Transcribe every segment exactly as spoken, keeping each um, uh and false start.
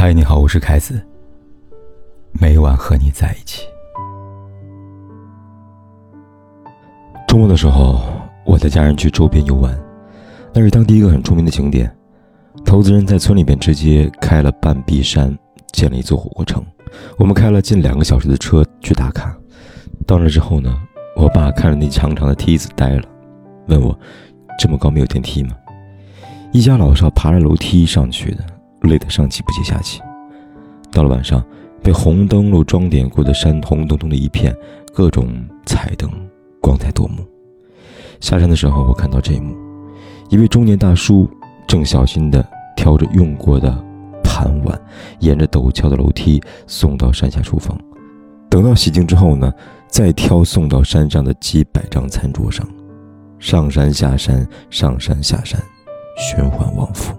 嗨，你好，我是凯子，每晚和你在一起。周末的时候，我带家人去周边游玩，那是当地一个很著名的景点，投资人在村里边直接开了半壁山，建了一座火锅城。我们开了近两个小时的车去打卡。到那之后呢，我爸看着那长长的梯子呆了，问我这么高没有电梯吗？一家老少爬着楼梯上去的，累得上气不接下气。到了晚上，被红灯笼装点过的山红彤彤的一片，各种彩灯光彩夺目。下山的时候，我看到这一幕，一位中年大叔正小心地挑着用过的盘碗，沿着陡峭的楼梯送到山下厨房。等到洗净之后呢，再挑送到山上的几百张餐桌上，上山下山，上山下山，循环往复。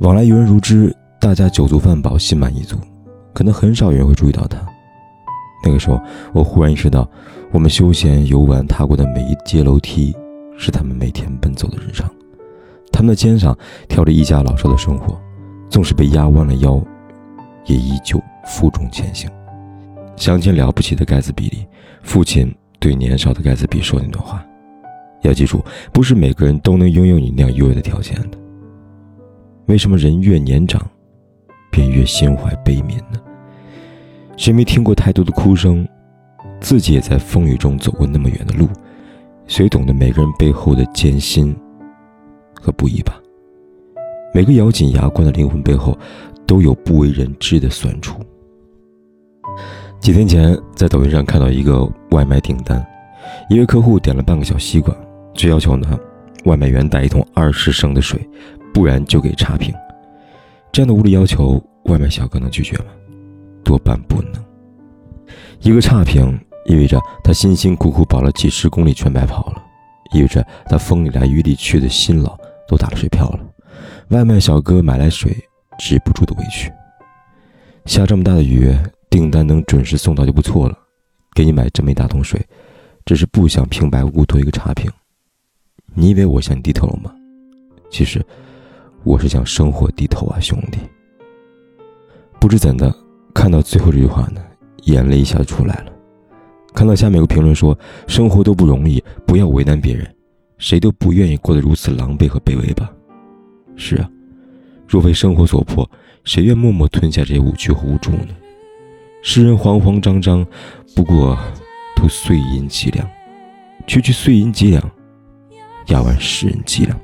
往来游人如织，大家酒足饭饱，心满意足，可能很少有人会注意到他。那个时候，我忽然意识到，我们休闲游玩踏过的每一阶楼梯，是他们每天奔走的日常。他们的肩上挑着一家老少的生活，纵使被压弯了腰，也依旧负重前行。想起了不起的盖茨比里，父亲对年少的盖茨比说那段话：要记住，不是每个人都能拥有你那样优越的条件的。为什么人越年长便越心怀悲悯呢？谁没听过太多的哭声，自己也在风雨中走过那么远的路，谁懂得每个人背后的艰辛和不易吧？每个咬紧牙关的灵魂背后，都有不为人知的酸楚。几天前在抖音上看到一个外卖订单，一位客户点了半个小西瓜，只要求呢外卖员带一桶二十升的水，不然就给差评。这样的无理要求，外卖小哥能拒绝吗？多半不能。一个差评意味着他辛辛苦苦跑了几十公里全白跑了，意味着他风里来雨里去的辛劳都打了水漂了。外卖小哥买来水，止不住的委屈。下这么大的雨，订单能准时送到就不错了，给你买这么一大桶水，只是不想平白无故多一个差评。你以为我向你低头了吗？其实我是向生活低头啊，兄弟。不知怎的，看到最后这句话呢，眼泪一下就出来了。看到下面有个评论说，生活都不容易，不要为难别人，谁都不愿意过得如此狼狈和卑微吧。是啊，若非生活所迫，谁愿默默吞下这些无趣和无助呢？世人慌慌张张，不过图碎银几两，区区碎银几两，压完世人几两。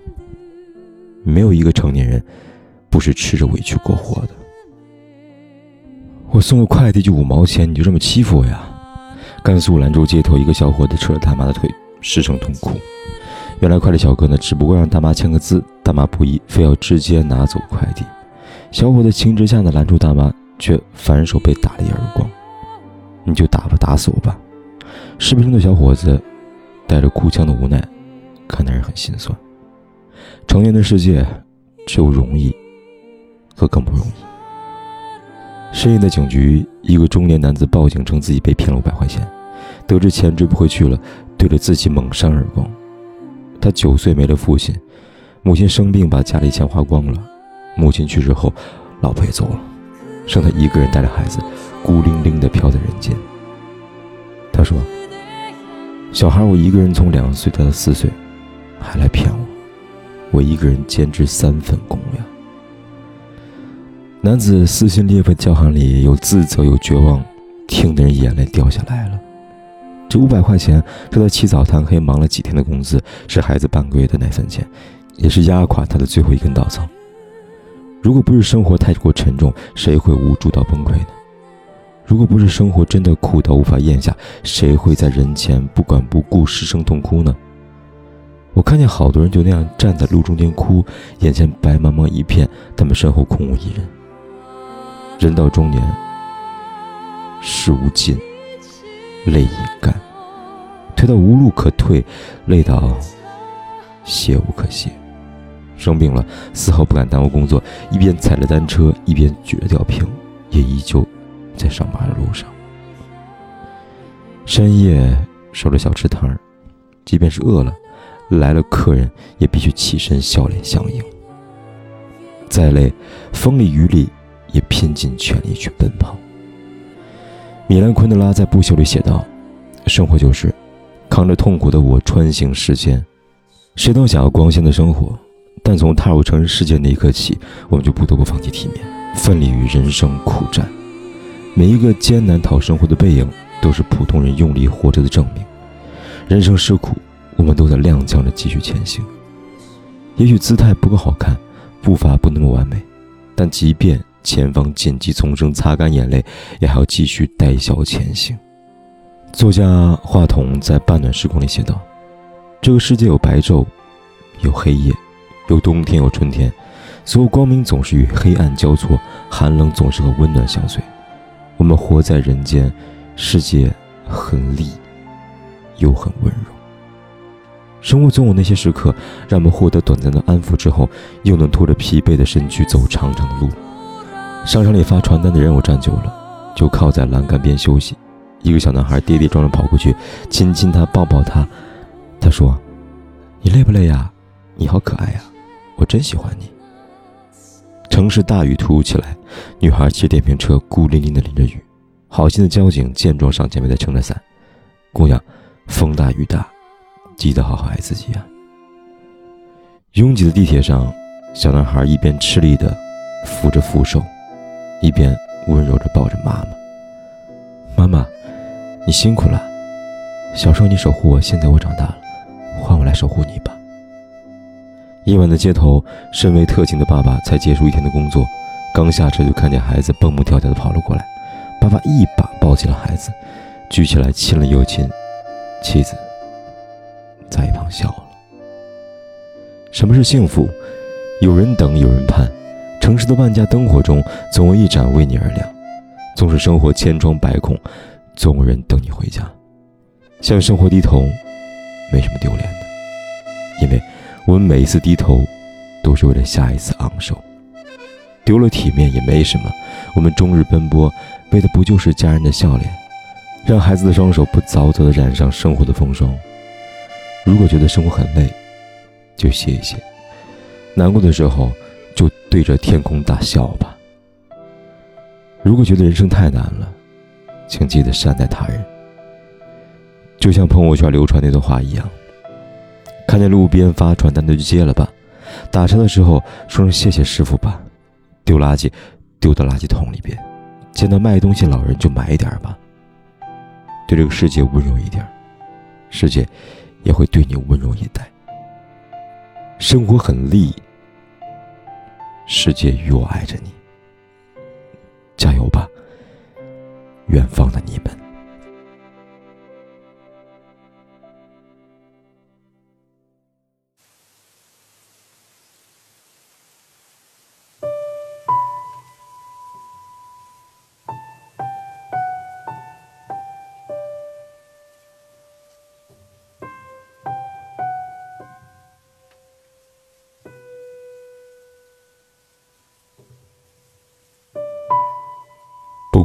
没有一个成年人不是吃着委屈过活的。我送个快递就五毛钱，你就这么欺负我呀？甘肃兰州街头，一个小伙子扯着大妈的腿，失声痛哭。原来快递小哥呢，只不过让大妈签个字，大妈不依，非要直接拿走快递。小伙子情急之下呢，拦住大妈，却反手被打了一耳光。你就打吧，打死我吧！视频中的小伙子带着哭腔的无奈，看得人很心酸。成年的世界，只有容易和更不容易。深夜的警局，一个中年男子报警称自己被骗了五百块钱，得知钱追不回去了，对着自己猛扇耳光。他九岁没了父亲，母亲生病把家里钱花光了，母亲去世后，老婆也走了，剩他一个人带着孩子，孤零零地飘在人间。他说：“小孩，我一个人从两岁带到四岁，还来骗我。”我一个人兼职三份工呀！男子撕心裂肺的叫喊里有自责，有绝望，听得人眼泪掉下来了。这五百块钱是他起早贪黑忙了几天的工资，是孩子半个月的奶粉钱，也是压垮他的最后一根稻草。如果不是生活太过沉重，谁会无助到崩溃呢？如果不是生活真的苦到无法咽下，谁会在人前不管不顾失声痛哭呢？我看见好多人就那样站在路中间哭，眼前白茫茫一片，他们身后空无一人。人到中年，事无尽，泪已干，退到无路可退，累到歇无可歇。生病了，丝毫不敢耽误工作，一边踩着单车，一边举着吊瓶，也依旧在上班的路上。深夜守着小吃摊儿，即便是饿了，来了客人也必须起身笑脸相迎。再累，风里雨里也拼尽全力去奔跑。米兰昆德拉在《不朽》里写道，生活就是扛着痛苦的我穿行世间，谁都想要光鲜的生活，但从踏入成人世界那一刻起，我们就不得不放弃体面，奋力与人生苦战。每一个艰难讨生活的背影，都是普通人用力活着的证明。人生是苦，我们都在踉跄着继续前行。也许姿态不够好看，步伐不那么完美，但即便前方荆棘丛生，擦干眼泪也还要继续带笑前行。作家华童在《半暖时光》里写道，这个世界有白昼，有黑夜，有冬天，有春天，所有光明总是与黑暗交错，寒冷总是和温暖相随。我们活在人间，世界很利又很温柔。生活总有那些时刻，让我们获得短暂的安抚之后，又能拖着疲惫的身躯走长长的路。商场里发传单的人我站久了，就靠在栏杆边休息。一个小男孩跌跌撞撞跑过去，亲亲他，抱抱他。他说，你累不累呀？你好可爱呀，我真喜欢你。城市大雨突如其来，女孩骑电瓶车孤零零地淋着雨。好心的交警见状上前为她撑着伞，姑娘，风大雨大，记得好好爱自己啊。拥挤的地铁上，小男孩一边吃力地扶着扶手，一边温柔地抱着妈妈。妈妈，你辛苦了，小时候你守护我，现在我长大了，换我来守护你吧。夜晚的街头，身为特勤的爸爸才结束一天的工作，刚下车就看见孩子蹦蹦跳跳地跑了过来，爸爸一把抱起了孩子，举起来亲了又亲，妻子在一旁笑了。什么是幸福？有人等，有人盼，城市的万家灯火中，总有一盏为你而亮。纵使生活千疮百孔，总有人等你回家。向生活低头，没什么丢脸的，因为我们每一次低头，都是为了下一次昂首。丢了体面也没什么，我们终日奔波，为的不就是家人的笑脸，让孩子的双手不早早地染上生活的风霜。如果觉得生活很累，就歇一歇，难过的时候就对着天空大笑吧。如果觉得人生太难了，请记得善待他人。就像朋友圈流传那段话一样，看见路边发传单的就接了吧，打车的时候说声谢谢师傅吧，丢垃圾丢到垃圾桶里边，见到卖东西老人就买一点吧。对这个世界温柔一点，世界也会对你温柔以待。生活很利，世界与我爱着你。加油吧，远方的你们。不